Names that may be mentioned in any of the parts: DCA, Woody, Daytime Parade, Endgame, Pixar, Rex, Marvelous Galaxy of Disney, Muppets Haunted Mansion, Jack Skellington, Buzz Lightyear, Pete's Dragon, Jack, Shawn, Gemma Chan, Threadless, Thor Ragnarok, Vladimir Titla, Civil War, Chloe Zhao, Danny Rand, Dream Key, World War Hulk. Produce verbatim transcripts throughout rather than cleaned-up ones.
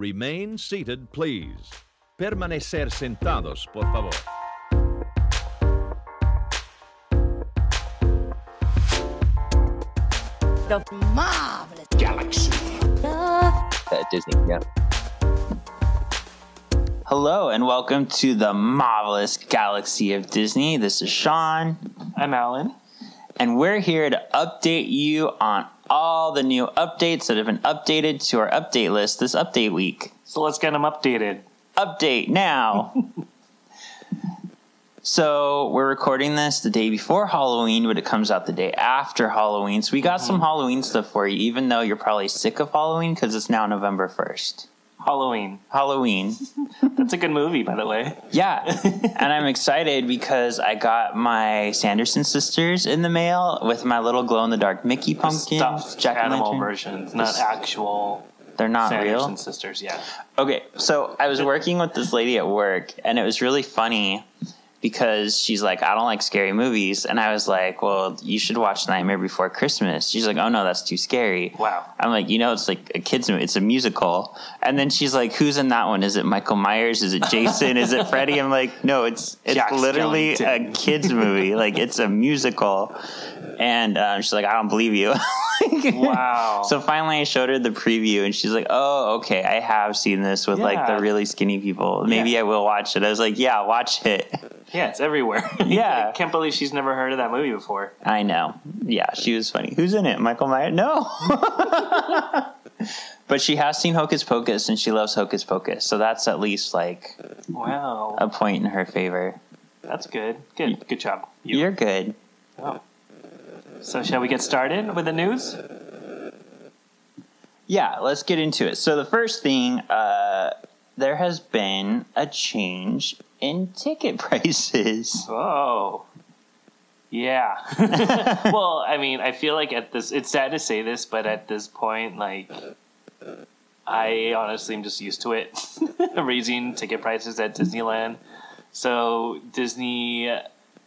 Remain seated, please. Permanecer sentados, por favor. The Marvelous Galaxy at Disney. Yeah. Hello and welcome to the Marvelous Galaxy of Disney. This is Shawn. I'm Alan. And we're here to update you on all the new updates that have been updated to our update list this update week. So let's get them updated. Update now. So we're recording this the day before Halloween, but it comes out the day after Halloween. So we got mm-hmm. some Halloween stuff for you, even though you're probably sick of Halloween because it's now November first. Halloween. Halloween. That's a good movie, by the way. Yeah. And I'm excited because I got my Sanderson sisters in the mail with my little glow-in-the-dark Mickey pumpkin. Stuffed Jack animal versions, not the actual... They're not Sanderson real? Sanderson sisters, yeah. Okay, so I was working with this lady at work, and it was really funny because she's like, I don't like scary movies. And I was like, well, you should watch Nightmare Before Christmas. She's like, oh, no, that's too scary. Wow. I'm like, you know, it's like a kid's movie. It's a musical. And then she's like, who's in that one? Is it Michael Myers? Is it Jason? Is it Freddy? I'm like, no, it's it's Jack literally Skellington. A kid's movie. Like, it's a musical. And um, she's like, I don't believe you. Like, wow. So finally I showed her the preview, and she's like, oh, okay, I have seen this with, yeah. like, the really skinny people. Maybe yeah. I will watch it. I was like, yeah, watch it. Yeah, it's everywhere. Yeah. I can't believe she's never heard of that movie before. I know. Yeah, she was funny. Who's in it? Michael Myers? No. But she has seen Hocus Pocus, and she loves Hocus Pocus. So that's at least, like, wow, a point in her favor. That's good. Good. Good job. You. You're good. Oh. So shall we get started with the news? Yeah, let's get into it. So the first thing, uh, there has been a change in ticket prices. Oh, yeah. Well, I mean, I feel like at this, it's sad to say this, but at this point, like, I honestly am just used to it. Raising ticket prices at Disneyland. So Disney,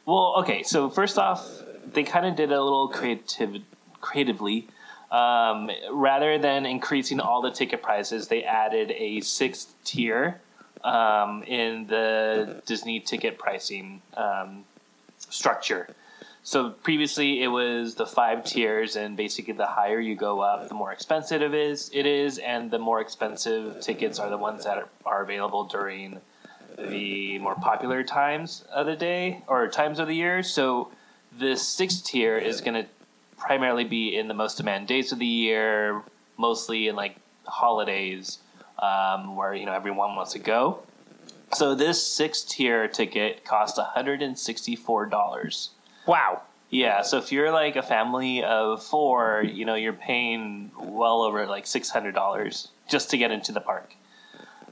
well, okay. So first off, they kind of did a little creative, creatively. Um, rather than increasing all the ticket prices, they added a sixth tier Um, in the Disney ticket pricing um, structure. So previously it was the five tiers, and basically the higher you go up, the more expensive it is, it is, and the more expensive tickets are the ones that are, are available during the more popular times of the day or times of the year. So the sixth tier is going to primarily be in the most demand days of the year, mostly in like holidays, Um, where, you know, everyone wants to go. So this six-tier ticket costs one hundred sixty-four dollars. Wow. Yeah, so if you're, like, a family of four, you know, you're paying well over, like, six hundred dollars just to get into the park.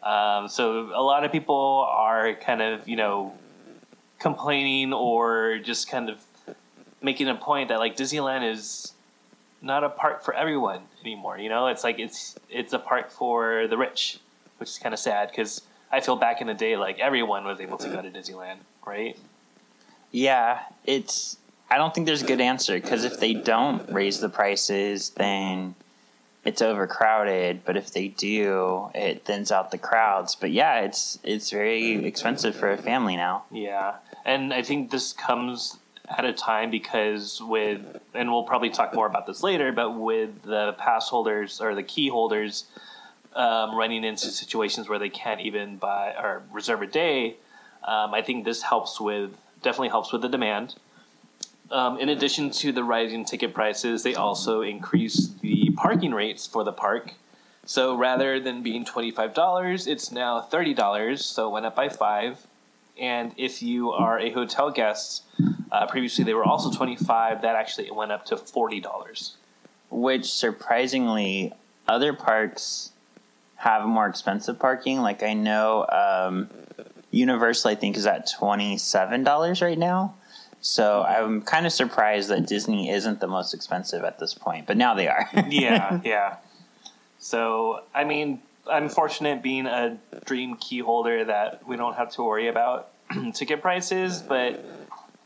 Um, so a lot of people are kind of, you know, complaining or just kind of making a point that, like, Disneyland is not a park for everyone anymore. You know, it's like it's it's a park for the rich, which is kind of sad because I feel back in the day, like, everyone was able to go to Disneyland, right? Yeah, it's, I don't think there's a good answer, because if they don't raise the prices, then it's overcrowded, but if they do, it thins out the crowds. But yeah, it's it's very expensive for a family now. Yeah, and I think this comes at a time because with, and we'll probably talk more about this later, but with the pass holders or the key holders um, running into situations where they can't even buy or reserve a day, um, I think this helps with, definitely helps with the demand. Um, in addition to the rising ticket prices, they also increased the parking rates for the park. So rather than being twenty-five dollars, it's now thirty dollars, so it went up by five. And if you are a hotel guest, uh, previously they were also twenty-five dollars. That actually went up to forty dollars. Which, surprisingly, other parks have more expensive parking. Like, I know um, Universal, I think, is at twenty-seven dollars right now. So I'm kind of surprised that Disney isn't the most expensive at this point. But now they are. Yeah, yeah. So, I mean, I'm fortunate being a Dream Key holder that we don't have to worry about ticket prices, but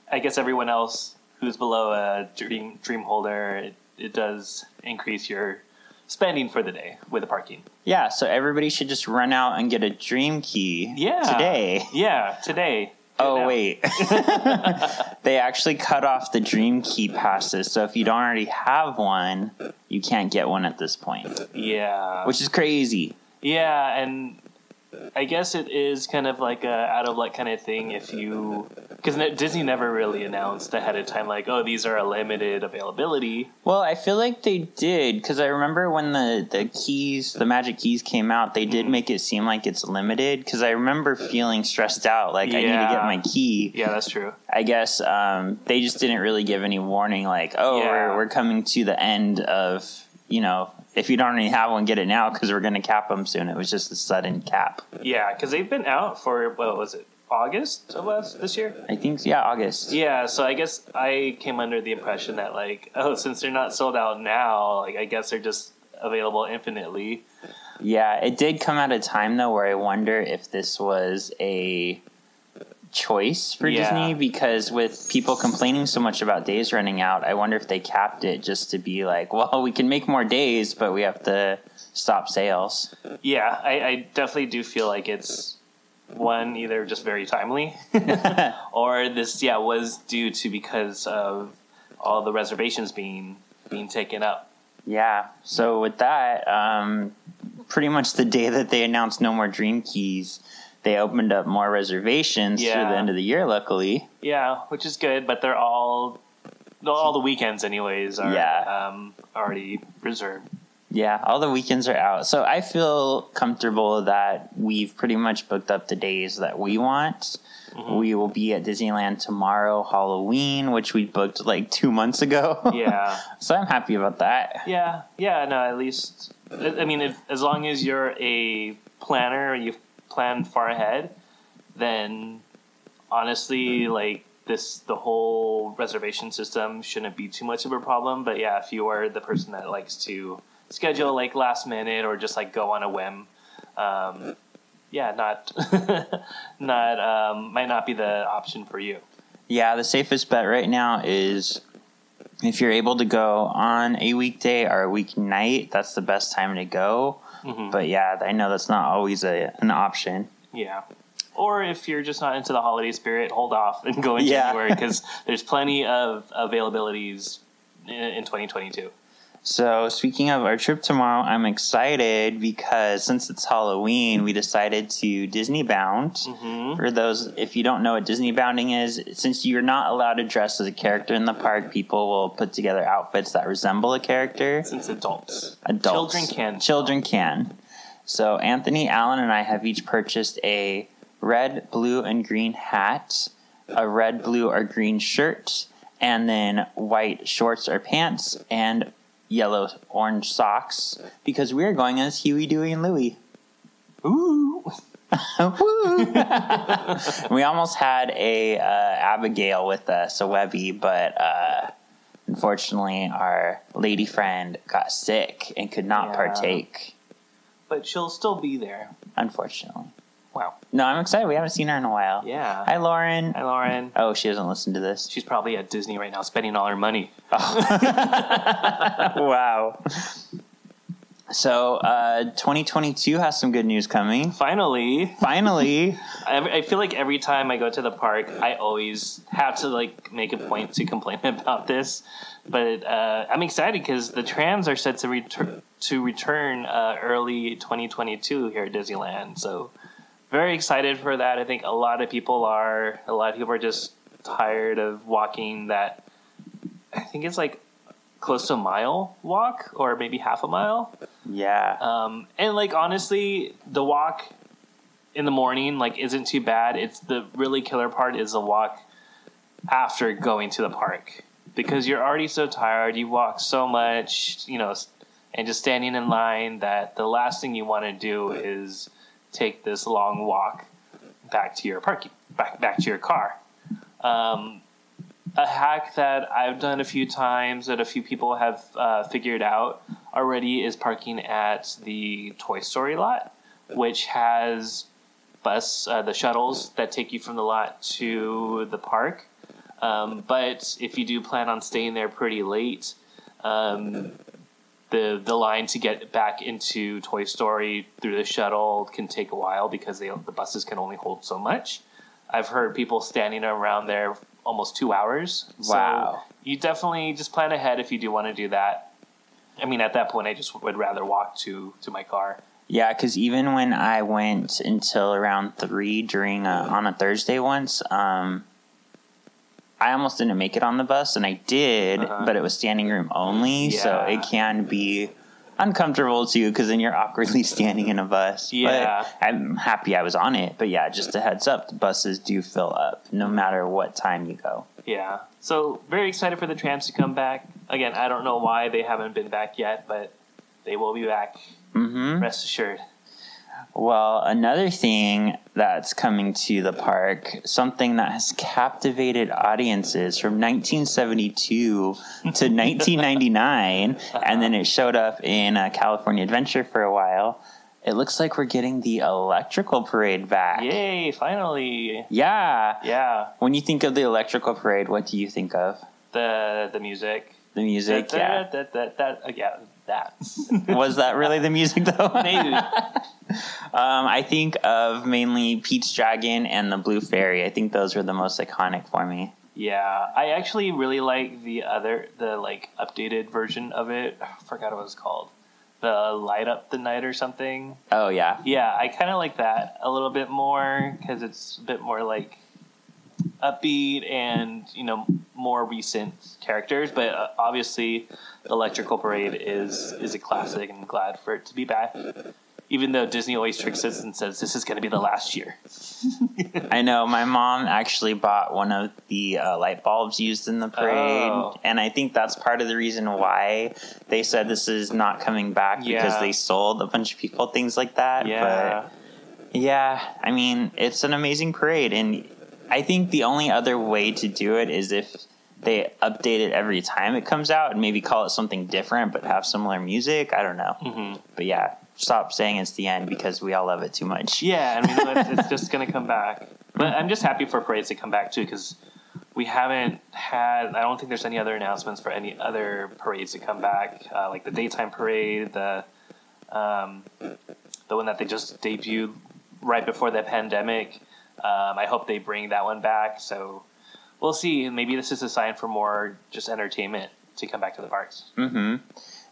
I guess everyone else who's below a Dream Dream holder, it, it does increase your spending for the day with the parking. Yeah, so everybody should just run out and get a Dream Key yeah. today. Yeah, today. Oh, now. Wait. They actually cut off the Dream Key passes, so if you don't already have one, you can't get one at this point. Yeah. Which is crazy. Yeah, and I guess it is kind of like a out-of-luck kind of thing if you... Because Disney never really announced ahead of time, like, oh, these are a limited availability. Well, I feel like they did, because I remember when the, the keys, the Magic Keys came out, they did mm-hmm. make it seem like it's limited, because I remember feeling stressed out, like, yeah. I need to get my key. Yeah, that's true. I guess um, they just didn't really give any warning, like, oh, yeah. we're, we're coming to the end of, you know... If you don't already have one, get it now because we're going to cap them soon. It was just a sudden cap. Yeah, because they've been out for, what was it, August of last, this year? I think, yeah, August. Yeah, so I guess I came under the impression that, like, oh, since they're not sold out now, like, I guess they're just available infinitely. Yeah, it did come at a time, though, where I wonder if this was a... choice for yeah. Disney, because with people complaining so much about days running out, I wonder if they capped it just to be like, well, we can make more days, but we have to stop sales. Yeah, I, I definitely do feel like it's one, either just very timely, or this, yeah, was due to because of all the reservations being being taken up. Yeah, so with that, um, pretty much the day that they announced no more Dream Keys, they opened up more reservations yeah. through the end of the year, luckily. Yeah, which is good, but they're all, all the weekends anyways are yeah. um, already reserved. Yeah, all the weekends are out. So I feel comfortable that we've pretty much booked up the days that we want. Mm-hmm. We will be at Disneyland tomorrow, Halloween, which we booked like two months ago. Yeah. So I'm happy about that. Yeah, yeah, no, at least, I mean, if, as long as you're a planner, you've planned far ahead, then honestly, like, this the whole reservation system shouldn't be too much of a problem. But yeah, if you are the person that likes to schedule like last minute or just like go on a whim, um yeah not not um might not be the option for you. Yeah, the safest bet right now is if you're able to go on a weekday or a weeknight, that's the best time to go. Mm-hmm. But yeah, I know that's not always a, an option. Yeah. Or if you're just not into the holiday spirit, hold off and go in yeah. January, because there's plenty of availabilities in, in twenty twenty-two. So speaking of our trip tomorrow, I'm excited because since it's Halloween, we decided to Disney bound. Mm-hmm. For those, if you don't know what Disney bounding is, since you're not allowed to dress as a character in the park, people will put together outfits that resemble a character. Since adults. Adults. Children can. Children can. So Anthony, Alan, and I have each purchased a red, blue, and green hat, a red, blue, or green shirt, and then white shorts or pants, and yellow, orange socks, because we are going as Huey, Dewey, and Louie. Ooh. Woo. We almost had a uh, Abigail with us, a Webby, but uh, unfortunately our lady friend got sick and could not yeah. partake. But she'll still be there. Unfortunately. Wow. No, I'm excited. We haven't seen her in a while. Yeah. Hi, Lauren. Hi, Lauren. Oh, she doesn't listen to this. She's probably at Disney right now spending all her money. Oh. Wow. So, uh, twenty twenty-two has some good news coming. Finally. Finally. I, I feel like every time I go to the park, I always have to, like, make a point to complain about this. But uh, I'm excited because the trams are set to, retur- to return uh, early twenty twenty-two here at Disneyland, so... Very excited for that. I think a lot of people are. A lot of people are just tired of walking that. I think it's like close to a mile walk, or maybe half a mile. Yeah. Um, and like honestly, the walk in the morning like isn't too bad. It's the really killer part is the walk after going to the park, because you're already so tired. You walk so much, you know, and just standing in line, that the last thing you want to do is take this long walk back to your parking, back back to your car. Um, a hack that I've done a few times that a few people have uh, figured out already is parking at the Toy Story lot, which has bus, uh, the shuttles that take you from the lot to the park. Um, but if you do plan on staying there pretty late, um, the the line to get back into Toy Story through the shuttle can take a while because they, the buses can only hold so much. I've heard people standing around there almost two hours. Wow. So you definitely just plan ahead if you do want to do that. I mean, at that point, I just would rather walk to, to my car. Yeah, because even when I went until around three during a, on a Thursday once, um, I almost didn't make it on the bus, and I did, uh-huh. but it was standing room only, yeah. so it can be uncomfortable too, because then you're awkwardly standing in a bus. Yeah, but I'm happy I was on it, but yeah, just a heads up, the buses do fill up no matter what time you go. Yeah, so very excited for the trams to come back. Again, I don't know why they haven't been back yet, but they will be back. Mm-hmm. Rest assured. Well, another thing that's coming to the park, something that has captivated audiences from nineteen seventy-two to nineteen ninety-nine, and then it showed up in uh, California Adventure for a while. It looks like we're getting the Electrical Parade back. Yay, finally. Yeah. Yeah. When you think of the Electrical Parade, what do you think of? The the music. The music, that, yeah. That, that, that, that, yeah. That was that really the music though? Maybe. um, I think of mainly Pete's Dragon and the Blue Fairy. I think those were the most iconic for me. Yeah, I actually really like the other, the like updated version of it. I forgot what it was called. The Light Up the Night or something. Oh yeah. Yeah, I kind of like that a little bit more because it's a bit more like upbeat and, you know, more recent characters, but uh, obviously Electrical Parade is is a classic, and I'm glad for it to be back, even though Disney always tricks us and says this is going to be the last year. I know, my mom actually bought one of the uh, light bulbs used in the parade, oh. and I think that's part of the reason why they said this is not coming back, yeah. because they sold a bunch of people things like that. Yeah, but yeah, I mean, it's an amazing parade, and I think the only other way to do it is if they update it every time it comes out and maybe call it something different but have similar music. I don't know. Mm-hmm. But yeah, stop saying it's the end because we all love it too much. Yeah, I mean, it's, it's just going to come back. But I'm just happy for parades to come back too, because we haven't had, I don't think there's any other announcements for any other parades to come back, uh, like the daytime parade, the um, the one that they just debuted right before the pandemic. Um, I hope they bring that one back. So we'll see. Maybe this is a sign for more just entertainment to come back to the parks. Mm-hmm.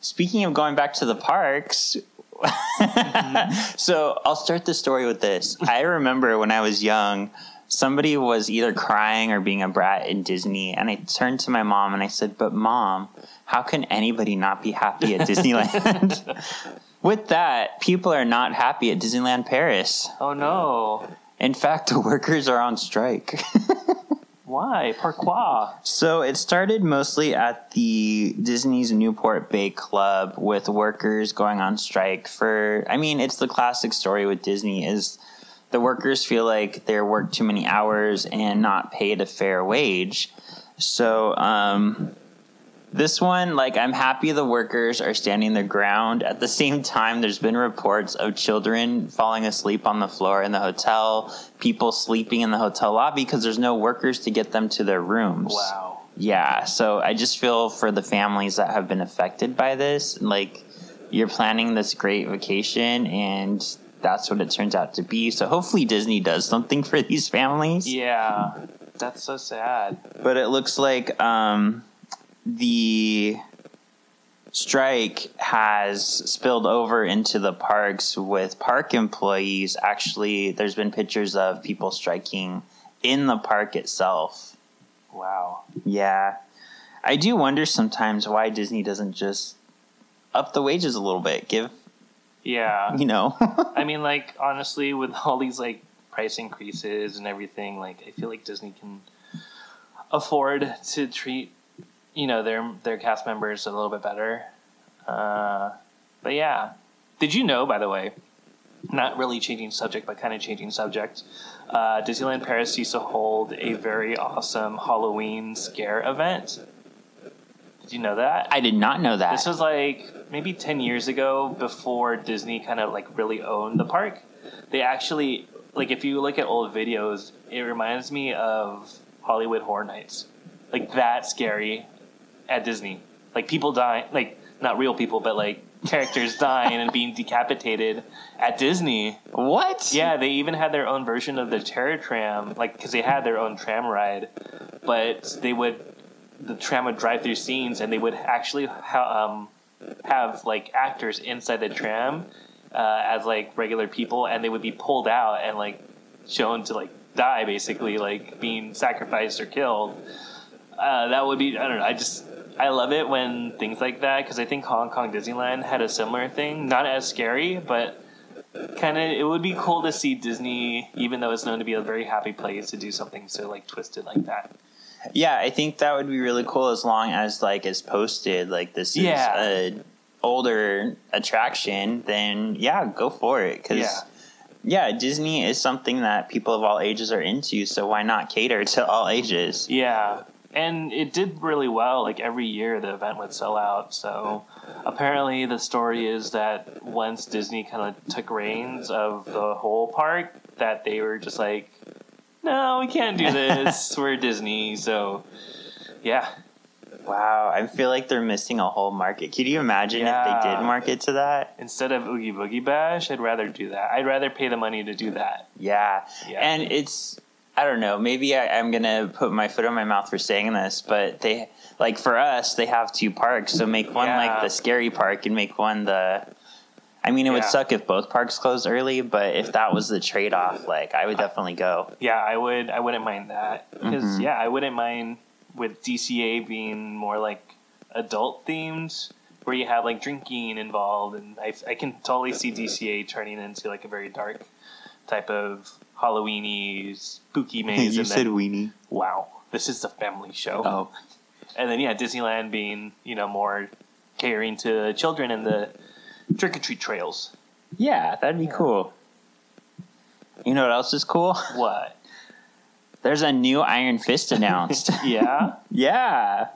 Speaking of going back to the parks, mm-hmm. so I'll start the story with this. I remember when I was young, somebody was either crying or being a brat in Disney. And I turned to my mom and I said, but Mom, how can anybody not be happy at Disneyland? With that, people are not happy at Disneyland Paris. Oh, no. In fact, the workers are on strike. Why? Pourquoi? So it started mostly at the Disney's Newport Bay Club with workers going on strike for, I mean, it's the classic story with Disney is the workers feel like they're worked too many hours and not paid a fair wage. So um, this one, like, I'm happy the workers are standing their ground. At the same time, there's been reports of children falling asleep on the floor in the hotel, people sleeping in the hotel lobby because there's no workers to get them to their rooms. Wow. Yeah, so I just feel for the families that have been affected by this. Like, you're planning this great vacation, and that's what it turns out to be. So hopefully Disney does something for these families. Yeah, that's so sad. But it looks like... um the strike has spilled over into the parks with park employees. Actually, there's been pictures of people striking in the park itself. Wow. Yeah. I do wonder sometimes why Disney doesn't just up the wages a little bit. Give, yeah, you know. I mean, like, honestly, with all these, like, price increases and everything, like, I feel like Disney can afford to treat, you know, their their cast members a little bit better. Uh, but yeah. Did you know, by the way, not really changing subject, but kind of changing subject, uh, Disneyland Paris used to hold a very awesome Halloween scare event. Did you know that? I did not know that. This was like maybe ten years ago before Disney kind of like really owned the park. They actually, like, if you look at old videos, it reminds me of Hollywood Horror Nights. Like, that scary. At Disney, like people dying, like not real people, but like characters dying and being decapitated at Disney. What? Yeah, they even had their own version of the terror tram, like, because they had their own tram ride, but they would, the tram would drive through scenes, and they would actually ha- um, have like actors inside the tram uh, as like regular people, and they would be pulled out and like shown to like die, basically, like being sacrificed or killed. Uh, that would be, I don't know, I just, I love it when things like that, because I think Hong Kong Disneyland had a similar thing. Not as scary, but kind of, it would be cool to see Disney, even though it's known to be a very happy place, to do something so like twisted like that. Yeah, I think that would be really cool, as long as like it's posted like this is yeah. an older attraction, then yeah, go for it. Because yeah. yeah, Disney is something that people of all ages are into, so why not cater to all ages? Yeah. And it did really well. Like, every year the event would sell out. So apparently the story is that once Disney kind of took reins of the whole park, that they were just like, no, we can't do this. We're Disney. So, yeah. Wow. I feel like they're missing a whole market. Could you imagine yeah. if they did market to that? Instead of Oogie Boogie Bash, I'd rather do that. I'd rather pay the money to do that. Yeah. yeah. And it's... I don't know, maybe I, I'm going to put my foot in my mouth for saying this, but they, like, for us, they have two parks, so make one, yeah. like, the scary park and make one the, I mean, it yeah. would suck if both parks closed early, but if that was the trade-off, like, I would definitely go. Yeah, I would, I wouldn't mind that, because, mm-hmm. yeah, I wouldn't mind with D C A being more, like, adult-themed, where you have, like, drinking involved, and I, I can totally see D C A turning into, like, a very dark type of Halloween-y, spooky maze. You and said then, weenie. Wow. This is a family show. Oh. And then, yeah, Disneyland being, you know, more catering to children and the trick-or-treat trails. Yeah, that'd be cool. You know what else is cool? What? There's a new Iron Fist announced. Yeah? Yeah.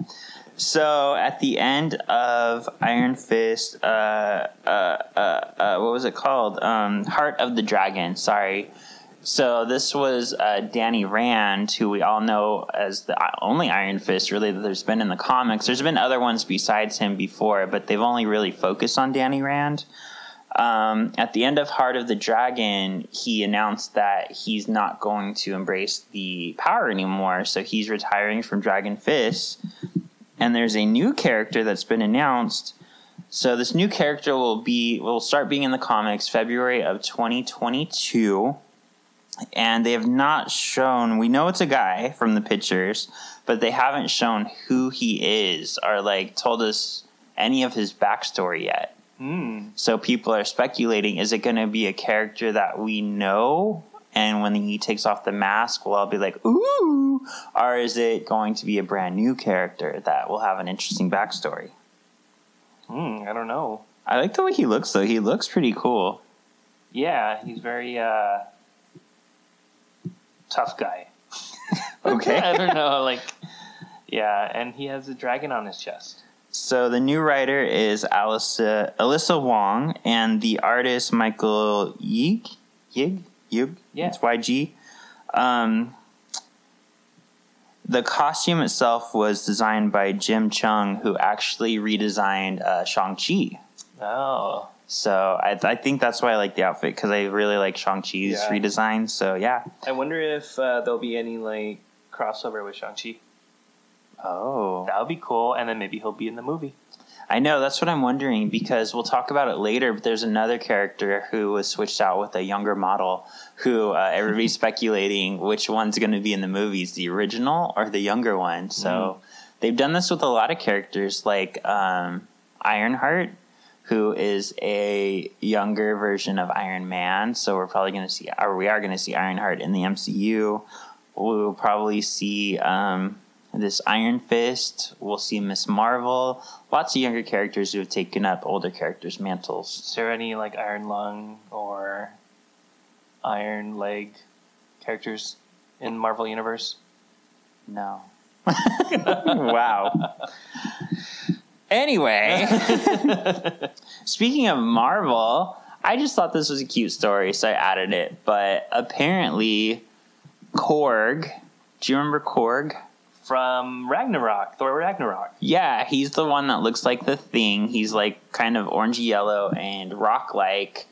So, at the end of Iron Fist, uh, uh, uh, uh, what was it called? Um, Heart of the Dragon, sorry. So, this was uh, Danny Rand, who we all know as the only Iron Fist, really, that there's been in the comics. There's been other ones besides him before, but they've only really focused on Danny Rand. Um, at the end of Heart of the Dragon, he announced that he's not going to embrace the power anymore, so he's retiring from Dragon Fist. And there's a new character that's been announced. So this new character will be will start being in the comics February of twenty twenty-two. And they have not shown, we know it's a guy from the pictures, but they haven't shown who he is or like told us any of his backstory yet. Mm. So people are speculating, is it going to be a character that we know? And when he takes off the mask, we'll all be like, ooh, or is it going to be a brand new character that will have an interesting backstory? Mm, I don't know. I like the way he looks, though. He looks pretty cool. Yeah, he's very uh, tough guy. Okay. I don't know. Like, yeah, and he has a dragon on his chest. So the new writer is Alyssa, Alyssa Wong, and the artist Michael Yig. Yig? You, yeah. It's Y G. Um, the costume itself was designed by Jim Chung, who actually redesigned uh, Shang-Chi. Oh. So I, I think that's why I like the outfit, because I really like Shang-Chi's yeah. redesign. So, yeah. I wonder if uh, there'll be any, like, crossover with Shang-Chi. Oh. That would be cool, and then maybe he'll be in the movie. I know, that's what I'm wondering, because we'll talk about it later, but there's another character who was switched out with a younger model who uh, everybody's speculating which one's going to be in the movies, the original or the younger one. So mm. they've done this with a lot of characters, like um, Ironheart, who is a younger version of Iron Man. So we're probably going to see, or we are going to see Ironheart in the M C U. We'll probably see... Um, this Iron Fist, we'll see Miz Marvel, lots of younger characters who have taken up older characters' mantles. Is there any, like, Iron Lung or Iron Leg characters in Marvel Universe? No. Wow. Anyway, speaking of Marvel, I just thought this was a cute story, so I added it, but apparently Korg, do you remember Korg? from Ragnarok, Thor Ragnarok. Yeah, he's the one that looks like the Thing. He's like kind of orangey yellow and rock-like,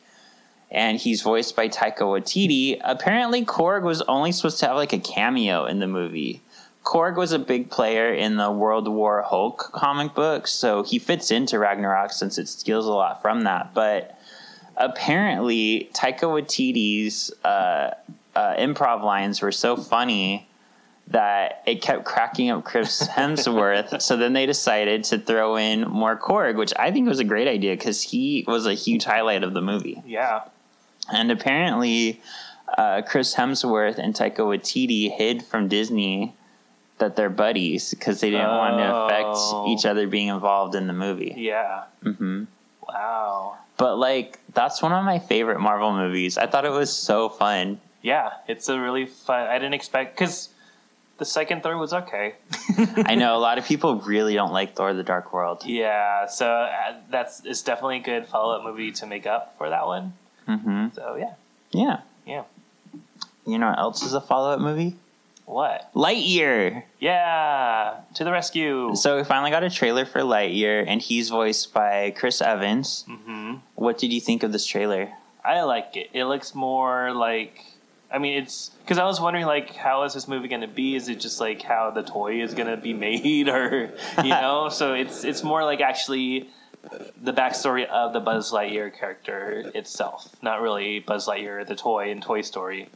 and he's voiced by Taika Waititi. Apparently, Korg was only supposed to have like a cameo in the movie. Korg was a big player in the World War Hulk comic book, so he fits into Ragnarok since it steals a lot from that. But apparently, Taika Waititi's uh, uh, improv lines were so funny that it kept cracking up Chris Hemsworth. So then they decided to throw in more Korg, which I think was a great idea because he was a huge highlight of the movie. Yeah. And apparently, uh, Chris Hemsworth and Taika Waititi hid from Disney that they're buddies because they didn't oh. want to affect each other being involved in the movie. Yeah. Mm-hmm. Wow. But, like, that's one of my favorite Marvel movies. I thought it was so fun. Yeah, it's a really fun... I didn't expect... Because the second Thor was okay. I know, a lot of people really don't like Thor: The Dark World. Yeah, so uh, that's it's definitely a good follow-up movie to make up for that one. Mm-hmm. So, yeah. Yeah. Yeah. You know what else is a follow-up movie? What? Lightyear! Yeah! To the rescue! So we finally got a trailer for Lightyear, and he's voiced by Chris Evans. Mm-hmm. What did you think of this trailer? I like it. It looks more like... I mean, it's... Because I was wondering, like, how is this movie going to be? Is it just, like, how the toy is going to be made? Or, you know? So it's it's more like, actually, the backstory of the Buzz Lightyear character itself. Not really Buzz Lightyear, the toy in Toy Story.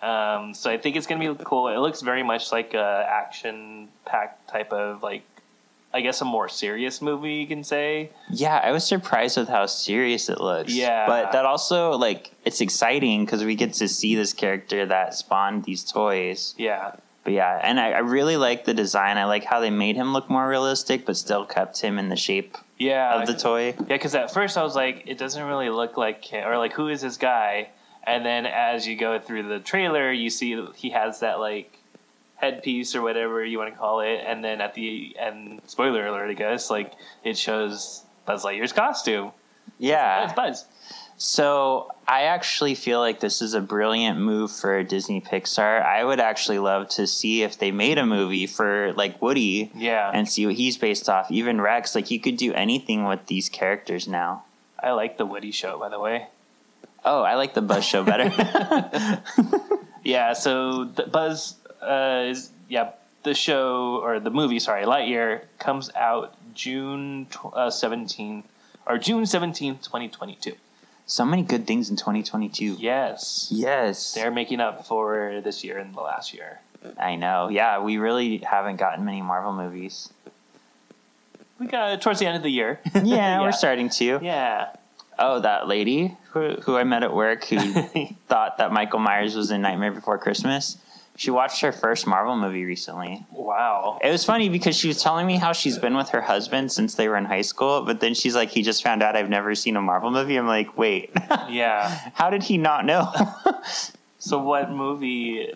Um, so I think it's going to be cool. It looks very much like a action-packed type of, like, I guess a more serious movie, you can say. Yeah, I was surprised with how serious it looks. Yeah. But that also, like, it's exciting because we get to see this character that spawned these toys. Yeah. But yeah, and I, I really like the design. I like how they made him look more realistic, but still kept him in the shape yeah, of the toy. Yeah, because at first I was like, it doesn't really look like him, or like, who is this guy? And then as you go through the trailer, you see he has that, like, headpiece or whatever you want to call it. And then at the end, spoiler alert, I guess, like, it shows Buzz Lightyear's costume. Yeah. It's Buzz. So I actually feel like this is a brilliant move for Disney Pixar. I would actually love to see if they made a movie for, like, Woody. Yeah. And see what he's based off. Even Rex. Like, you could do anything with these characters now. I like the Woody show, by the way. Oh, I like the Buzz show better. Yeah, so the Buzz uh, is, yeah, the show, or the movie, sorry, Lightyear, comes out June seventeenth, or June seventeenth, twenty twenty-two. So many good things in twenty twenty-two. Yes. Yes. They're making up for this year and the last year. I know. Yeah, we really haven't gotten many Marvel movies. We got towards the end of the year. Yeah, yeah. We're starting to. Yeah. Oh, that lady who, who I met at work who thought that Michael Myers was in Nightmare Before Christmas, she watched her first Marvel movie recently. Wow. It was funny because she was telling me how she's been with her husband since they were in high school, but then she's like, he just found out I've never seen a Marvel movie. I'm like, wait. Yeah. How did he not know? So what movie...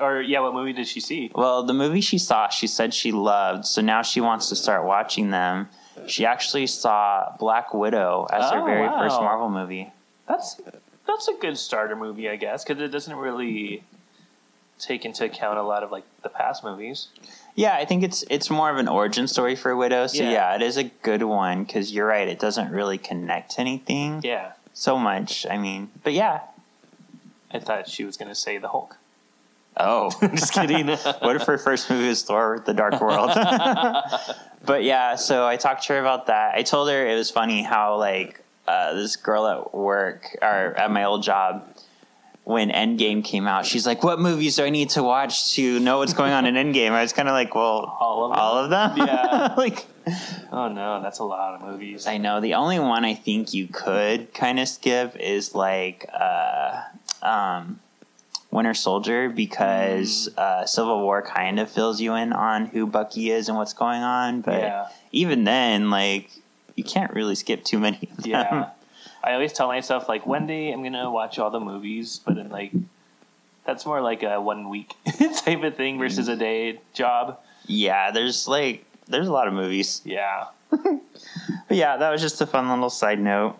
Or, yeah, what movie did she see? Well, the movie she saw, she said she loved, so now she wants to start watching them. She actually saw Black Widow as oh, her very wow. first Marvel movie. That's that's a good starter movie, I guess, because it doesn't really take into account a lot of, like, the past movies. Yeah, I think it's it's more of an origin story for Widow, so yeah, yeah it is a good one, because you're right, it doesn't really connect to anything. Yeah. So much, I mean, but yeah. I thought she was going to say the Hulk. Oh, just kidding. What if her first movie was Thor: The Dark World? But yeah, so I talked to her about that. I told her it was funny how, like, uh, this girl at work, or at my old job, when Endgame came out, she's like, what movies do I need to watch to know what's going on in Endgame? I was kind of like, well, all of all them? Of them? Yeah. Like, oh, no, that's a lot of movies. I know. The only one I think you could kind of skip is, like... Uh, um, Winter Soldier, because uh, Civil War kind of fills you in on who Bucky is and what's going on. But yeah, even then, like, you can't really skip too many of them. Yeah. I always tell myself, like, one day I'm going to watch all the movies, but then, like, that's more like a one week type of thing versus a day job. Yeah, there's, like, there's a lot of movies. Yeah. But yeah, that was just a fun little side note.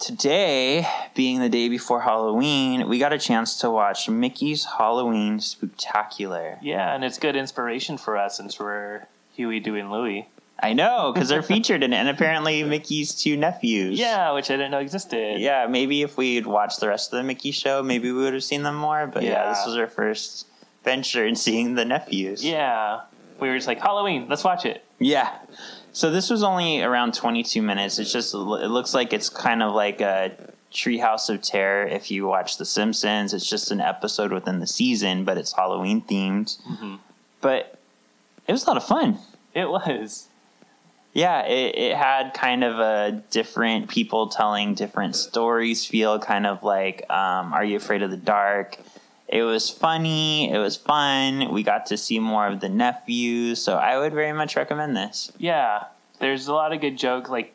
Today, being the day before Halloween, we got a chance to watch Mickey's Halloween Spooktacular. Yeah, and it's good inspiration for us since we're Huey, Dewey, and Louie. I know, because they're featured in it, and apparently Mickey's two nephews. Yeah, which I didn't know existed. Yeah, maybe if we'd watched the rest of the Mickey show, maybe we would have seen them more. But yeah, yeah this was our first venture in seeing the nephews. Yeah, we were just like, Halloween, let's watch it. Yeah. So this was only around twenty-two minutes. It's just, it looks like it's kind of like a Treehouse of Terror if you watch The Simpsons. It's just an episode within the season, but it's Halloween themed. Mm-hmm. But it was a lot of fun. It was. Yeah, it, it had kind of a different people telling different stories feel, kind of like um, Are You Afraid of the Dark? It was funny. It was fun. We got to see more of the nephews, so I would very much recommend this. Yeah, there's a lot of good jokes. Like,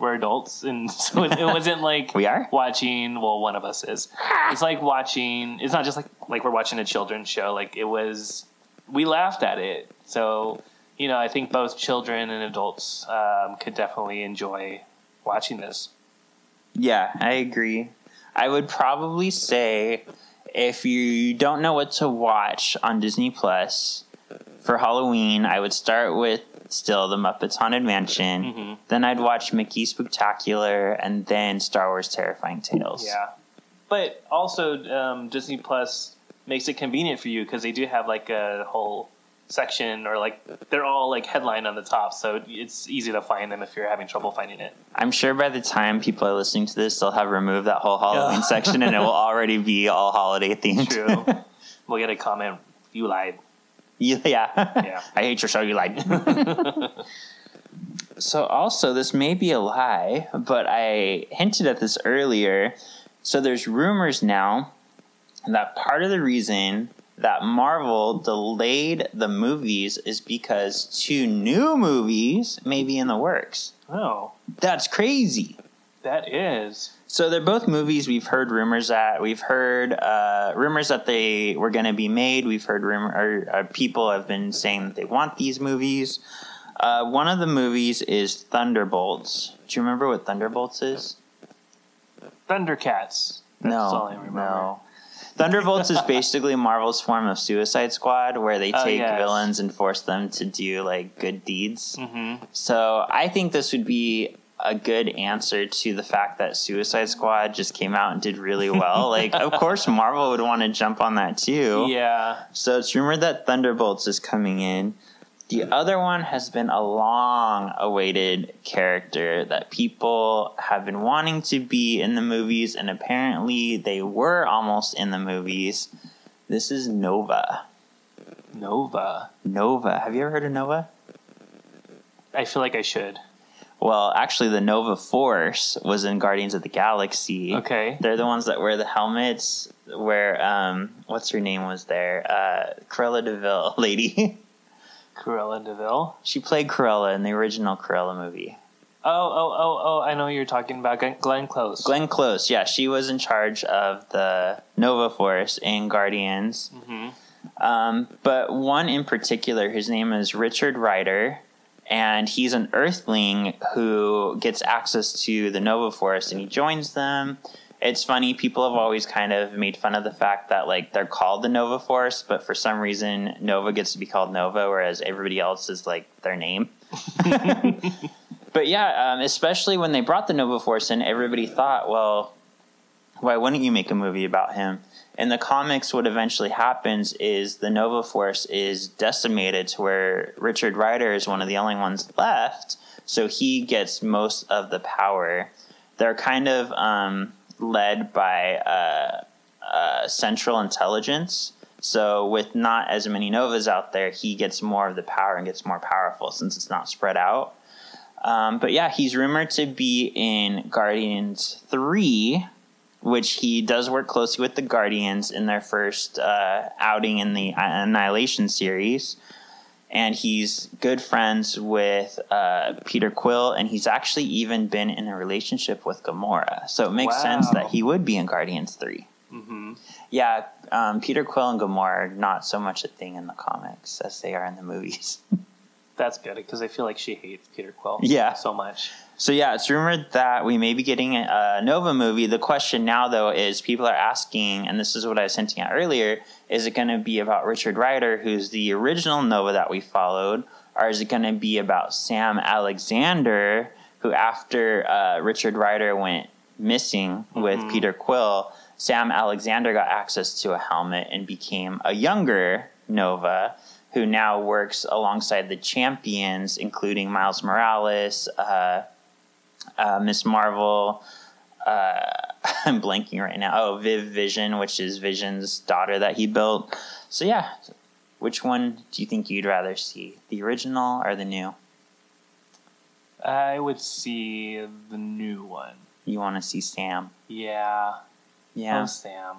we're adults, and so it, it wasn't like we are watching. Well, one of us is. It's like watching. It's not just like like we're watching a children's show. Like it was, we laughed at it. So you know, I think both children and adults um, could definitely enjoy watching this. Yeah, I agree. I would probably say, if you don't know what to watch on Disney Plus for Halloween, I would start with still The Muppets Haunted Mansion. Mm-hmm. Then I'd watch Mickey Spooktacular, and then Star Wars Terrifying Tales. Yeah. But also, um, Disney Plus makes it convenient for you because they do have like a whole section, or like they're all like headlined on the top, so it's easy to find them if you're having trouble finding it. I'm sure by the time people are listening to this, they'll have removed that whole Halloween section and it will already be all holiday themed. True. We'll get a comment, you lied. Yeah. Yeah. I hate your show, you lied. So also, this may be a lie, but I hinted at this earlier. So there's rumors now that part of the reason that Marvel delayed the movies is because two new movies may be in the works. Oh. That's crazy. That is. So they're both movies we've heard rumors that. We've heard uh, rumors that they were going to be made. We've heard rumor, or, or people have been saying that they want these movies. Uh, one of the movies is Thunderbolts. Do you remember what Thunderbolts is? Thundercats. That's no, all I remember. No. Thunderbolts is basically Marvel's form of Suicide Squad, where they take oh, yes. villains and force them to do like good deeds. Mm-hmm. So I think this would be a good answer to the fact that Suicide Squad just came out and did really well. Like, of course, Marvel would want to jump on that too. Yeah. So it's rumored that Thunderbolts is coming in. The other one has been a long-awaited character that people have been wanting to be in the movies, and apparently they were almost in the movies. This is Nova. Nova? Nova. Have you ever heard of Nova? I feel like I should. Well, actually, the Nova Force was in Guardians of the Galaxy. Okay. They're the ones that wear the helmets where, um, what's her name was there? Uh, Cruella de Vil lady. Cruella de Vil? She played Cruella in the original Cruella movie. Oh, oh, oh, oh, I know who you're talking about. Glenn Close. Glenn Close, yeah. She was in charge of the Nova Force in Guardians. Mm-hmm. Um, but one in particular, his name is Richard Rider, and he's an Earthling who gets access to the Nova Force, and he joins them. It's funny, people have always kind of made fun of the fact that, like, they're called the Nova Force, but for some reason, Nova gets to be called Nova, whereas everybody else is, like, their name. But, yeah, um, especially when they brought the Nova Force in, everybody thought, well, why wouldn't you make a movie about him? In the comics, what eventually happens is the Nova Force is decimated to where Richard Rider is one of the only ones left, so he gets most of the power. They're kind of Um, led by uh, uh, Central Intelligence. So with not as many Novas out there, he gets more of the power and gets more powerful since it's not spread out. Um, but yeah, he's rumored to be in Guardians three, which he does work closely with the Guardians in their first uh, outing in the Annihilation series. And he's good friends with uh, Peter Quill, and he's actually even been in a relationship with Gamora. So it makes wow. sense that he would be in Guardians three. Mm-hmm. Yeah, um, Peter Quill and Gamora are not so much a thing in the comics as they are in the movies. That's good, because I feel like she hates Peter Quill yeah. so much. So, yeah, it's rumored that we may be getting a Nova movie. The question now, though, is people are asking, and this is what I was hinting at earlier, is it going to be about Richard Rider, who's the original Nova that we followed, or is it going to be about Sam Alexander, who after uh, Richard Rider went missing mm-hmm. with Peter Quill, Sam Alexander got access to a helmet and became a younger Nova, who now works alongside the champions, including Miles Morales, uh, uh, Miz Marvel. Uh, I'm blanking right now. Oh, Viv Vision, which is Vision's daughter that he built. So, yeah. Which one do you think you'd rather see? The original or the new? I would see the new one. You want to see Sam? Yeah. Yeah. Oh, Sam.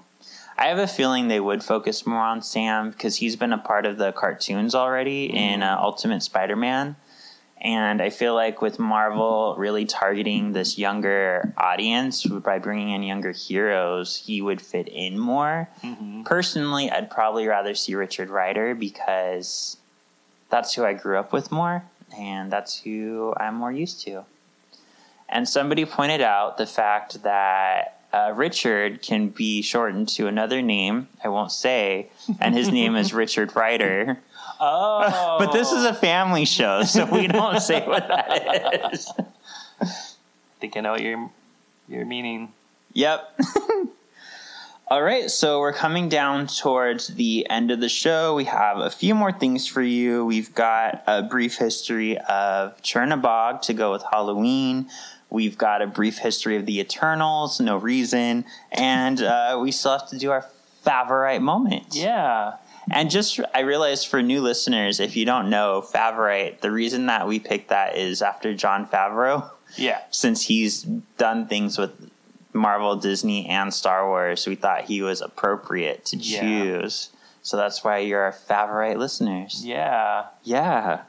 I have a feeling they would focus more on Sam because he's been a part of the cartoons already mm-hmm. in uh, Ultimate Spider-Man. And I feel like with Marvel really targeting this younger audience by bringing in younger heroes, he would fit in more. Mm-hmm. Personally, I'd probably rather see Richard Rider because that's who I grew up with more and that's who I'm more used to. And somebody pointed out the fact that Uh, Richard can be shortened to another name, I won't say, and his name is Richard Rider. Oh. But this is a family show, so we don't say what that is. I think I know what you're, you're meaning. Yep. All right, so we're coming down towards the end of the show. We have a few more things for you. We've got a brief history of Chernabog to go with Halloween. We've got a brief history of the Eternals, no reason. And uh, we still have to do our Favorite moment. Yeah. And just, I realized for new listeners, if you don't know Favorite, the reason that we picked that is after Jon Favreau. Yeah. Since he's done things with Marvel, Disney, and Star Wars, we thought he was appropriate to choose. Yeah. So that's why you're our Favorite listeners. Yeah. Yeah.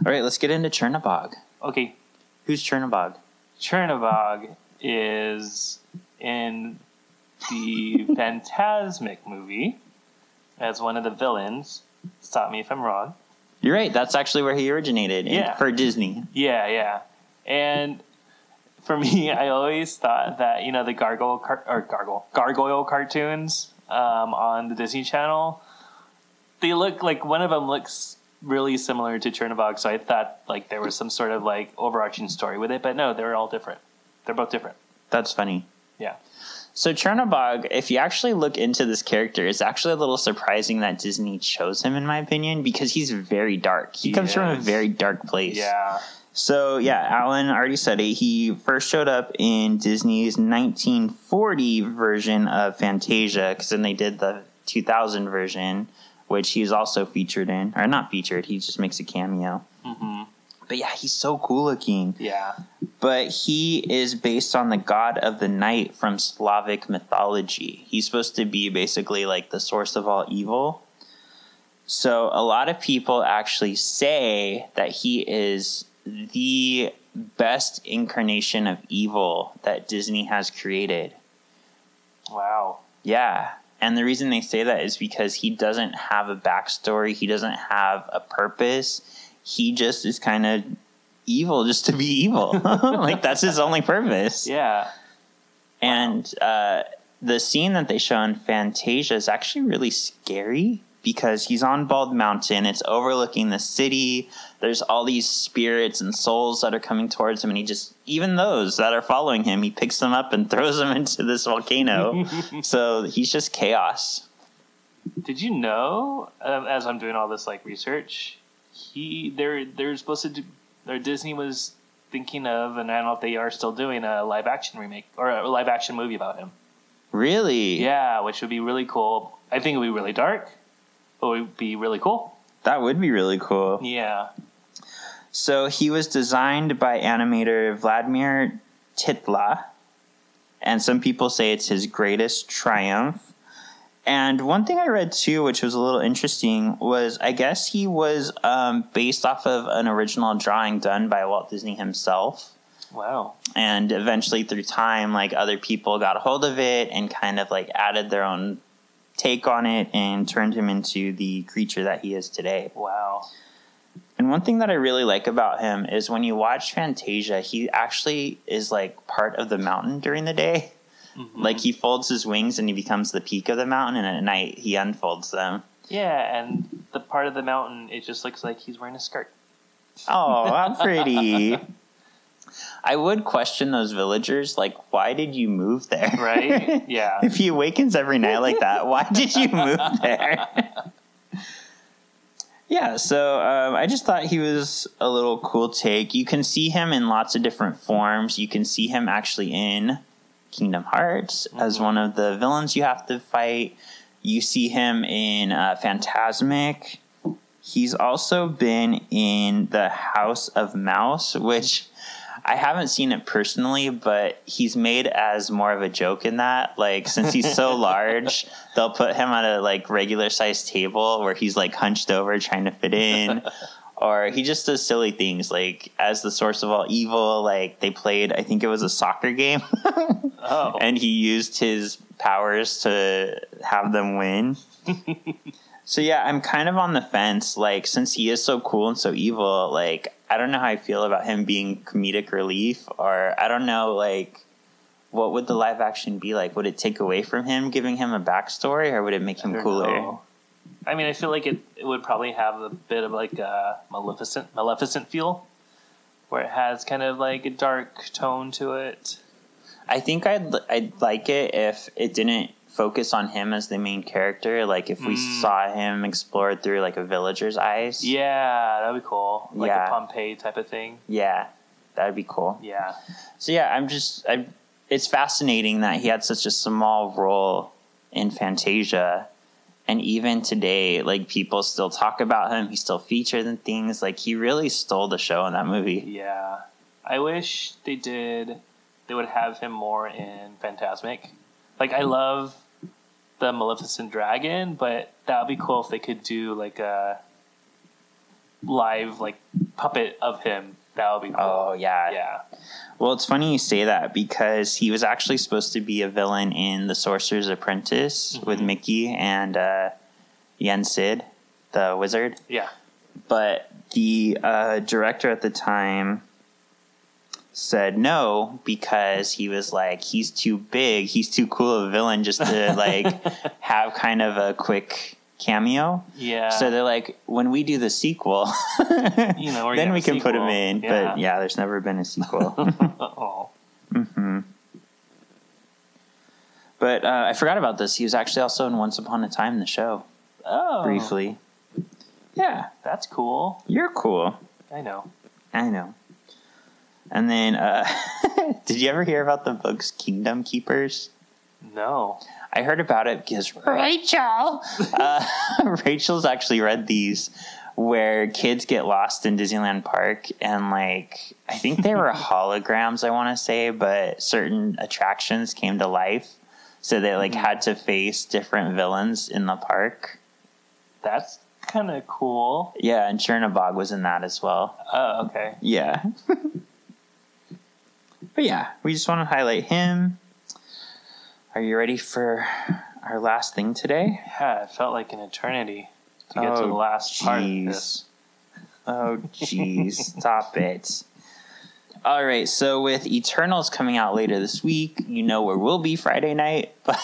All right, let's get into Chernabog. Okay. Who's Chernabog? Chernabog is in the Fantasmic movie as one of the villains. Stop me if I'm wrong. You're right. That's actually where he originated yeah. in, for Disney. Yeah, yeah. And for me, I always thought that, you know, the gargoyle car- or gargoyle gargoyle cartoons um, on the Disney Channel, they look like one of them looks really similar to Chernabog, so I thought like there was some sort of like overarching story with it, but no, they're all different. They're both different. That's funny. Yeah. So Chernabog, if you actually look into this character, it's actually a little surprising that Disney chose him, in my opinion, because he's very dark. He, he comes is. from a very dark place. Yeah. So yeah, Alan already said it. He first showed up in Disney's nineteen forty version of Fantasia, because then they did the two thousand version, which he's also featured in, or not featured, he just makes a cameo. Mm-hmm. But yeah, he's so cool looking. Yeah. But he is based on the god of the night from Slavic mythology. He's supposed to be basically like the source of all evil. So a lot of people actually say that he is the best incarnation of evil that Disney has created. Wow. Yeah. And the reason they say that is because he doesn't have a backstory. He doesn't have a purpose. He just is kind of evil just to be evil. Like, that's his only purpose. Yeah. And uh, the scene that they show in Fantasia is actually really scary because he's on Bald Mountain. It's overlooking the city. There's all these spirits and souls that are coming towards him. And he just, even those that are following him, he picks them up and throws them into this volcano. So he's just chaos. Did you know, um, as I'm doing all this like research, he, they're, they're supposed to do, or Disney was thinking of, and I don't know if they are still doing a live action remake or a live action movie about him. Really? Yeah. Which would be really cool. I think it would be really dark. It would be really cool. That would be really cool. Yeah. So he was designed by animator Vladimir Titla, and some people say it's his greatest triumph. And one thing I read too, which was a little interesting, was I guess he was um, based off of an original drawing done by Walt Disney himself. Wow. And eventually through time, like other people got a hold of it and kind of like added their own take on it and turned him into the creature that he is today. Wow. And one thing that I really like about him is when you watch Fantasia, he actually is like part of the mountain during the day. Mm-hmm. Like he folds his wings and he becomes the peak of the mountain, and at night he unfolds them. Yeah, and the part of the mountain, it just looks like he's wearing a skirt. Oh, how pretty. I would question those villagers, like, why did you move there? Right? Yeah. If he awakens every night like that, why did you move there? Yeah, so um, I just thought he was a little cool take. You can see him in lots of different forms. You can see him actually in Kingdom Hearts mm-hmm. as one of the villains you have to fight. You see him in uh, Fantasmic. He's also been in the House of Mouse, which I haven't seen it personally, but he's made as more of a joke in that. Like, since he's so large, they'll put him at a, like, regular-sized table where he's, like, hunched over trying to fit in. Or he just does silly things, like, as the source of all evil, like, they played, I think it was a soccer game. Oh. And he used his powers to have them win. So, yeah, I'm kind of on the fence. Like, since he is so cool and so evil, like, I don't know how I feel about him being comedic relief, or I don't know, like, what would the live action be like? Would it take away from him, giving him a backstory, or would it make him cooler? Know. I mean, I feel like it, it would probably have a bit of, like, a Maleficent, Maleficent feel, where it has kind of, like, a dark tone to it. I think I'd, I'd like it if it didn't focus on him as the main character, like if we mm. saw him explored through like a villager's eyes. Yeah, that'd be cool. Like yeah. a Pompeii type of thing. Yeah, that'd be cool. Yeah. So yeah, I'm just I it's fascinating that he had such a small role in Fantasia, and even today, like, people still talk about him. He's still featured in things. Like, he really stole the show in that movie. Yeah, I wish they did they would have him more in Fantasmic. Like, I love the Maleficent Dragon, but that would be cool if they could do, like, a live, like, puppet of him. That would be cool. Oh, yeah. Yeah. Well, it's funny you say that, because he was actually supposed to be a villain in The Sorcerer's Apprentice mm-hmm. with Mickey and uh, Yen Sid, the wizard. Yeah. But the uh, director at the time said no, because he was like, he's too big, he's too cool of a villain just to like have kind of a quick cameo. Yeah. So they're like, when we do the sequel, you know, then we can sequel. put him in. Yeah. But yeah, there's never been a sequel. Oh. Mm-hmm. But uh, I forgot about this. He was actually also in Once Upon a Time, the show. Oh. Briefly. Yeah. That's cool. You're cool. I know. I know. And then, uh, did you ever hear about the books Kingdom Keepers? No. I heard about it because Rachel, uh, Rachel's actually read these, where kids get lost in Disneyland Park, and, like, I think they were holograms, I want to say, but certain attractions came to life. So they, like, mm-hmm. had to face different villains in the park. That's kind of cool. Yeah, and Chernabog was in that as well. Oh, okay. Yeah. But yeah, we just want to highlight him. Are you ready for our last thing today? Yeah, it felt like an eternity to get oh, to the last geez. part of this. Oh, jeez. Stop it. All right, so with Eternals coming out later this week, you know where we'll be Friday night, but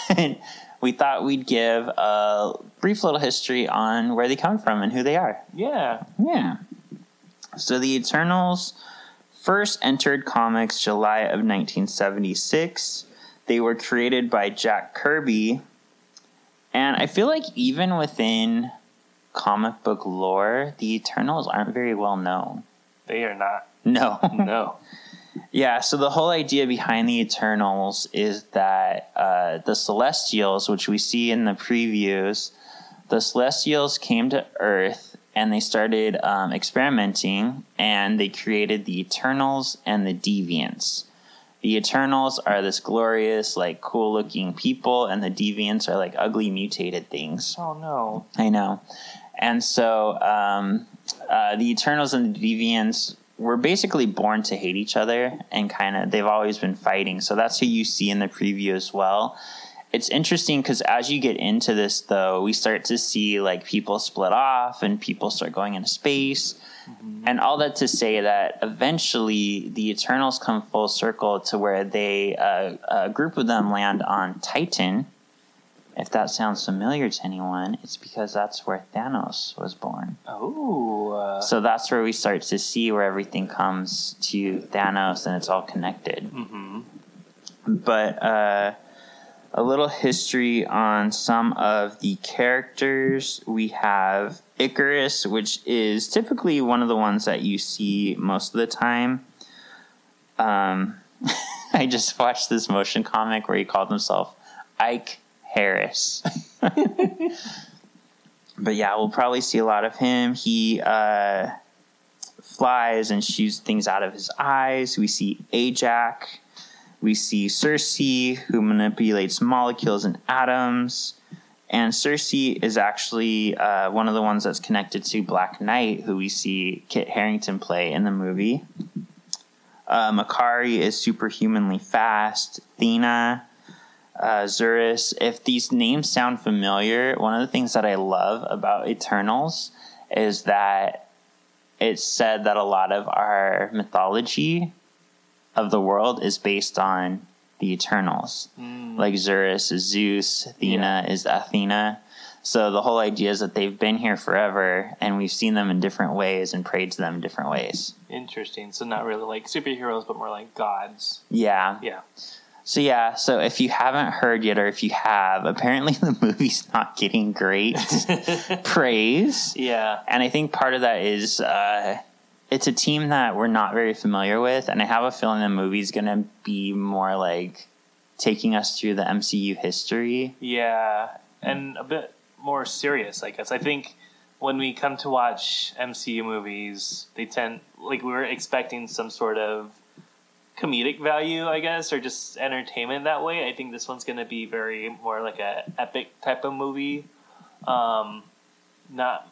we thought we'd give a brief little history on where they come from and who they are. Yeah. Yeah. So the Eternals first entered comics July of nineteen seventy-six. They were created by Jack Kirby. And I feel like even within comic book lore, the Eternals aren't very well known. They are not. No. No. Yeah, so the whole idea behind the Eternals is that uh, the Celestials, which we see in the previews, the Celestials came to Earth, and they started um, experimenting, and they created the Eternals and the Deviants. The Eternals are this glorious, like, cool-looking people, and the Deviants are, like, ugly, mutated things. Oh, no. I know. And so um, uh, the Eternals and the Deviants were basically born to hate each other, and kind of they've always been fighting. So that's who you see in the preview as well. It's interesting because as you get into this, though, we start to see, like, people split off and people start going into space. Mm-hmm. And all that to say that eventually the Eternals come full circle to where they, uh, a group of them land on Titan. If that sounds familiar to anyone, it's because that's where Thanos was born. Oh. Uh, so that's where we start to see where everything comes to Thanos and it's all connected. Mm-hmm. But uh, a little history on some of the characters. We have Icarus, which is typically one of the ones that you see most of the time. Um, I just watched this motion comic where he called himself Ike Harris. But yeah, we'll probably see a lot of him. He uh, flies and shoots things out of his eyes. We see Ajax. We see Cersei, who manipulates molecules and atoms. And Cersei is actually uh, one of the ones that's connected to Black Knight, who we see Kit Harington play in the movie. Uh, Makari is superhumanly fast. Thena. Uh, Zurus. If these names sound familiar, one of the things that I love about Eternals is that it's said that a lot of our mythology of the world is based on the Eternals. Mm. Like Zurus is Zeus, Athena yeah. is Athena. So the whole idea is that they've been here forever and we've seen them in different ways and prayed to them in different ways. Interesting. So not really like superheroes, but more like gods. Yeah. Yeah. So yeah, so if you haven't heard yet, or if you have, apparently the movie's not getting great praise. Yeah. And I think part of that is uh, it's a team that we're not very familiar with, and I have a feeling the movie's going to be more like taking us through the M C U history. Yeah, and a bit more serious, I guess. I think when we come to watch M C U movies, they tend, like we were expecting some sort of comedic value, I guess, or just entertainment that way. I think this one's going to be very more like a epic type of movie. Um, not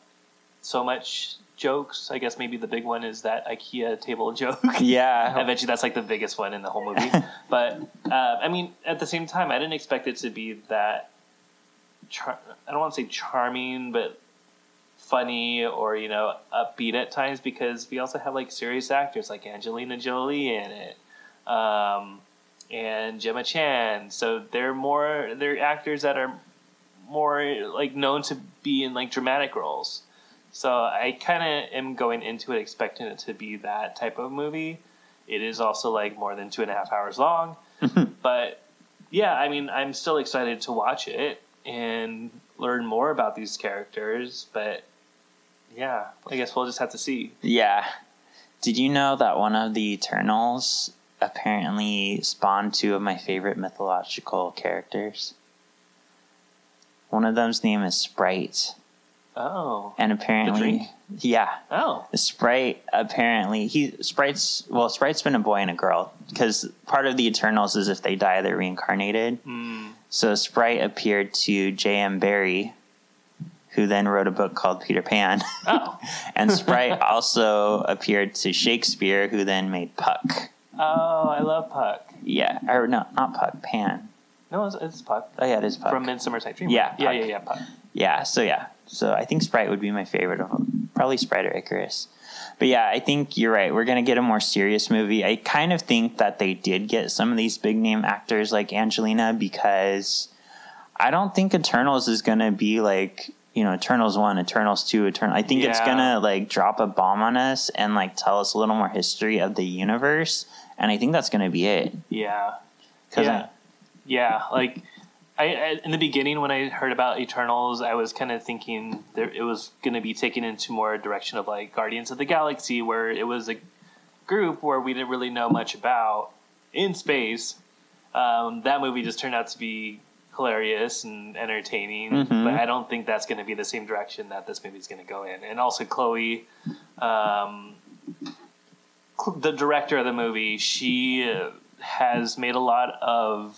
so much jokes. I guess maybe the big one is that IKEA table joke. Yeah. I bet you that's like the biggest one in the whole movie. But, uh, I mean, at the same time, I didn't expect it to be that, char- I don't want to say charming, but funny or, you know, upbeat at times, because we also have like serious actors like Angelina Jolie in it. Um, and Gemma Chan. So they're more, they're actors that are more like known to be in like dramatic roles. So I kind of am going into it expecting it to be that type of movie. It is also like more than two and a half hours long, but yeah, I mean, I'm still excited to watch it and learn more about these characters, but yeah, I guess we'll just have to see. Yeah. Did you know that one of the Eternals apparently spawned two of my favorite mythological characters? One of them's name is Sprite. Oh. And apparently, yeah. Oh. Sprite apparently he Sprite's well Sprite's been a boy and a girl, because part of the Eternals is if they die they're reincarnated. Mm. So Sprite appeared to J M Barrie, who then wrote a book called Peter Pan. Oh. And Sprite also appeared to Shakespeare, who then made Puck. Oh, I love Puck. Yeah, or no, not Puck, Pan. No, it's, it's Puck. Oh, yeah, it is Puck. From Midsummer Night's Dream. Yeah, Puck. yeah, yeah, yeah, Puck. Yeah, so yeah. So I think Sprite would be my favorite of them. Probably Sprite or Icarus. But yeah, I think you're right. We're going to get a more serious movie. I kind of think that they did get some of these big-name actors like Angelina, because I don't think Eternals is going to be like, you know, Eternals one, Eternals two, Eternals... I think yeah. it's going to, like, drop a bomb on us and, like, tell us a little more history of the universe. And I think that's going to be it. Yeah. Yeah. I, yeah, like... I, I, in the beginning, when I heard about Eternals, I was kind of thinking there, it was going to be taken into more a direction of like Guardians of the Galaxy, where it was a group where we didn't really know much about in space. Um, that movie just turned out to be hilarious and entertaining, mm-hmm. but I don't think that's going to be the same direction that this movie is going to go in. And also Chloe, um, the director of the movie, she has made a lot of...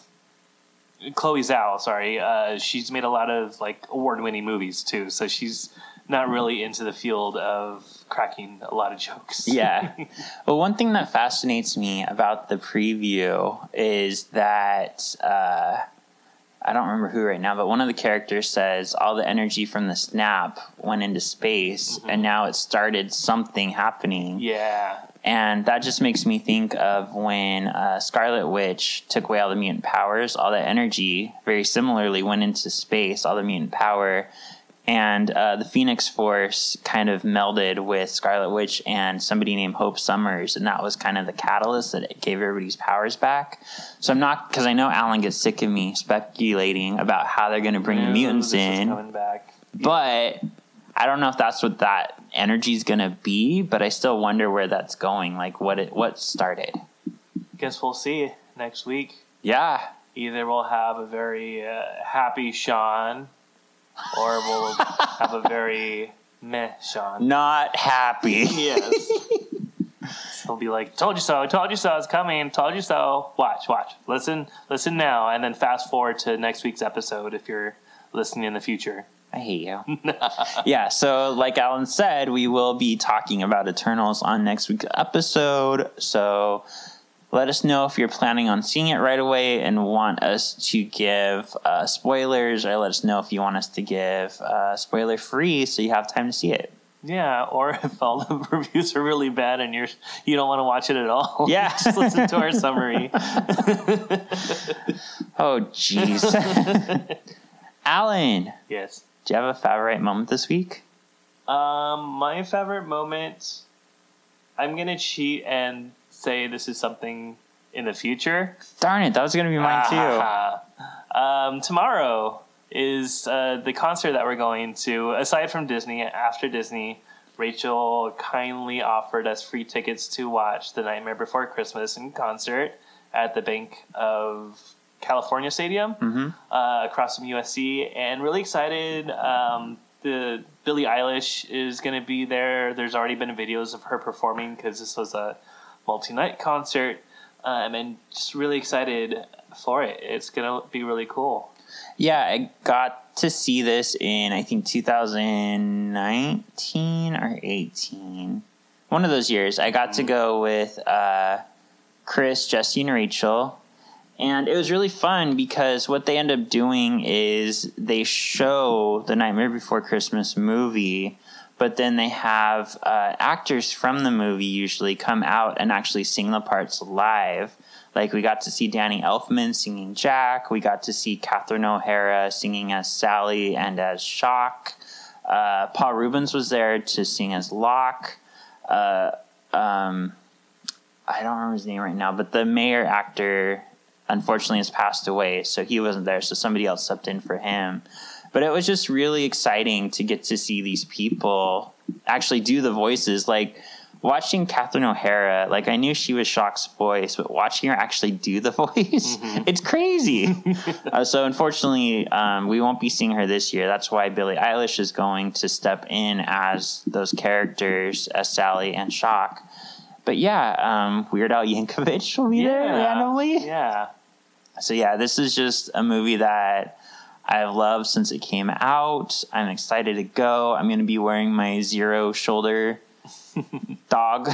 Chloe Zhao, sorry. Uh, she's made a lot of like award-winning movies too, so she's not really into the field of cracking a lot of jokes. Yeah. Well, one thing that fascinates me about the preview is that uh, I don't remember who right now, but one of the characters says all the energy from the snap went into space, mm-hmm. and now it started something happening. Yeah. And that just makes me think of when uh, Scarlet Witch took away all the mutant powers, all that energy very similarly went into space, all the mutant power. And uh, the Phoenix Force kind of melded with Scarlet Witch and somebody named Hope Summers. And that was kind of the catalyst that it gave everybody's powers back. So I'm not, because I know Alan gets sick of me speculating about how they're going to bring no, the mutants in. Coming back. But I don't know if that's what that energy is going to be. But I still wonder where that's going. Like what it, what started. Guess we'll see next week. Yeah. Either we'll have a very uh, happy Shawn. Or we'll have a very meh Shawn. Not happy. Yes. He'll be like, told you so, told you so, it's coming, told you so. Watch, watch. Listen, listen now. And then fast forward to next week's episode if you're listening in the future. I hate you. Yeah, so like Alan said, we will be talking about Eternals on next week's episode. So let us know if you're planning on seeing it right away and want us to give uh, spoilers, or let us know if you want us to give uh, spoiler-free so you have time to see it. Yeah, or if all the reviews are really bad and you're, you don't want to watch it at all. Yeah. Just listen to our summary. Oh, jeez. Alan. Yes? Do you have a favorite moment this week? Um, my favorite moment, I'm going to cheat and say this is something in the future. Darn it, that was gonna be mine ah. too. Um, tomorrow is uh, the concert that we're going to. Aside from Disney, after Disney, Rachel kindly offered us free tickets to watch The Nightmare Before Christmas in concert at the Bank of California Stadium, mm-hmm. uh, across from U S C, and really excited. Um, the Billie Eilish is gonna be there. There's already been videos of her performing because this was a multi-night concert, um, and just really excited for it. It's gonna be really cool. Yeah, I got to see this in I think two thousand nineteen or eighteen, one of those years. I got to go with uh, Chris, Jesse, and Rachel, and it was really fun because what they end up doing is they show the Nightmare Before Christmas movie. But then they have uh, actors from the movie usually come out and actually sing the parts live. Like we got to see Danny Elfman singing Jack. We got to see Catherine O'Hara singing as Sally and as Shock. Uh, Paul Rubens was there to sing as Locke. Uh, um, I don't remember his name right now, but the mayor actor unfortunately has passed away. So he wasn't there. So somebody else stepped in for him. But it was just really exciting to get to see these people actually do the voices. Like watching Catherine O'Hara, like I knew she was Shock's voice, but watching her actually do the voice, mm-hmm. it's crazy. uh, so unfortunately, um, we won't be seeing her this year. That's why Billie Eilish is going to step in as those characters, as Sally and Shock. But yeah, um, Weird Al Yankovic will be yeah. there randomly. Yeah. So yeah, this is just a movie that I've loved since it came out. I'm excited to go. I'm going to be wearing my zero shoulder dog.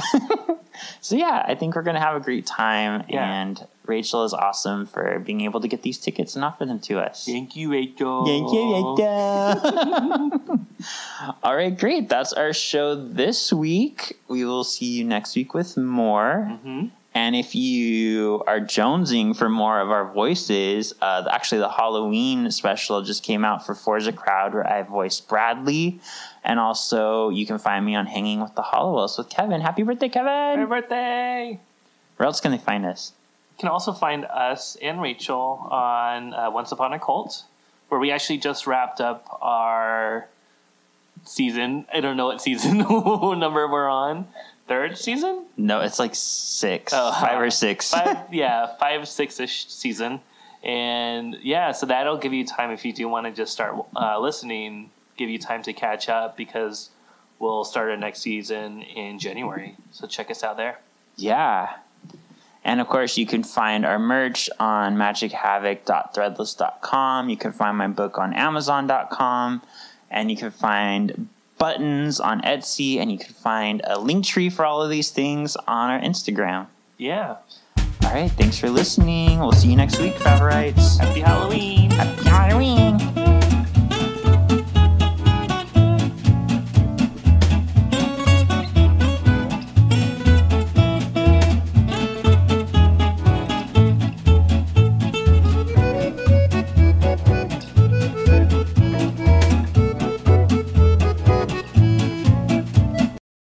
So yeah, I think we're going to have a great time. Yeah. And Rachel is awesome for being able to get these tickets and offer them to us. Thank you, Rachel. Thank you, Rachel. All right, great. That's our show this week. We will see you next week with more. Mm-hmm. And if you are jonesing for more of our voices, uh, actually the Halloween special just came out for Forza Crowd where I voiced Bradley. And also you can find me on Hanging with the Hollowells with Kevin. Happy birthday, Kevin. Happy birthday. Where else can they find us? You can also find us and Rachel on uh, Once Upon a Cult, where we actually just wrapped up our season. I don't know what season number we're on. Third season? No, it's like six. Oh, five uh, or six. Five, yeah, five, six-ish season. And yeah, so that'll give you time if you do want to just start uh, listening, give you time to catch up because we'll start our next season in January. So check us out there. Yeah. And of course, you can find our merch on magic havoc dot threadless dot com. You can find my book on amazon dot com. And you can find buttons on Etsy, and you can find a link tree for all of these things on our Instagram. Yeah. All right, thanks for listening. We'll see you next week, Favorites. Happy Halloween. Happy Halloween.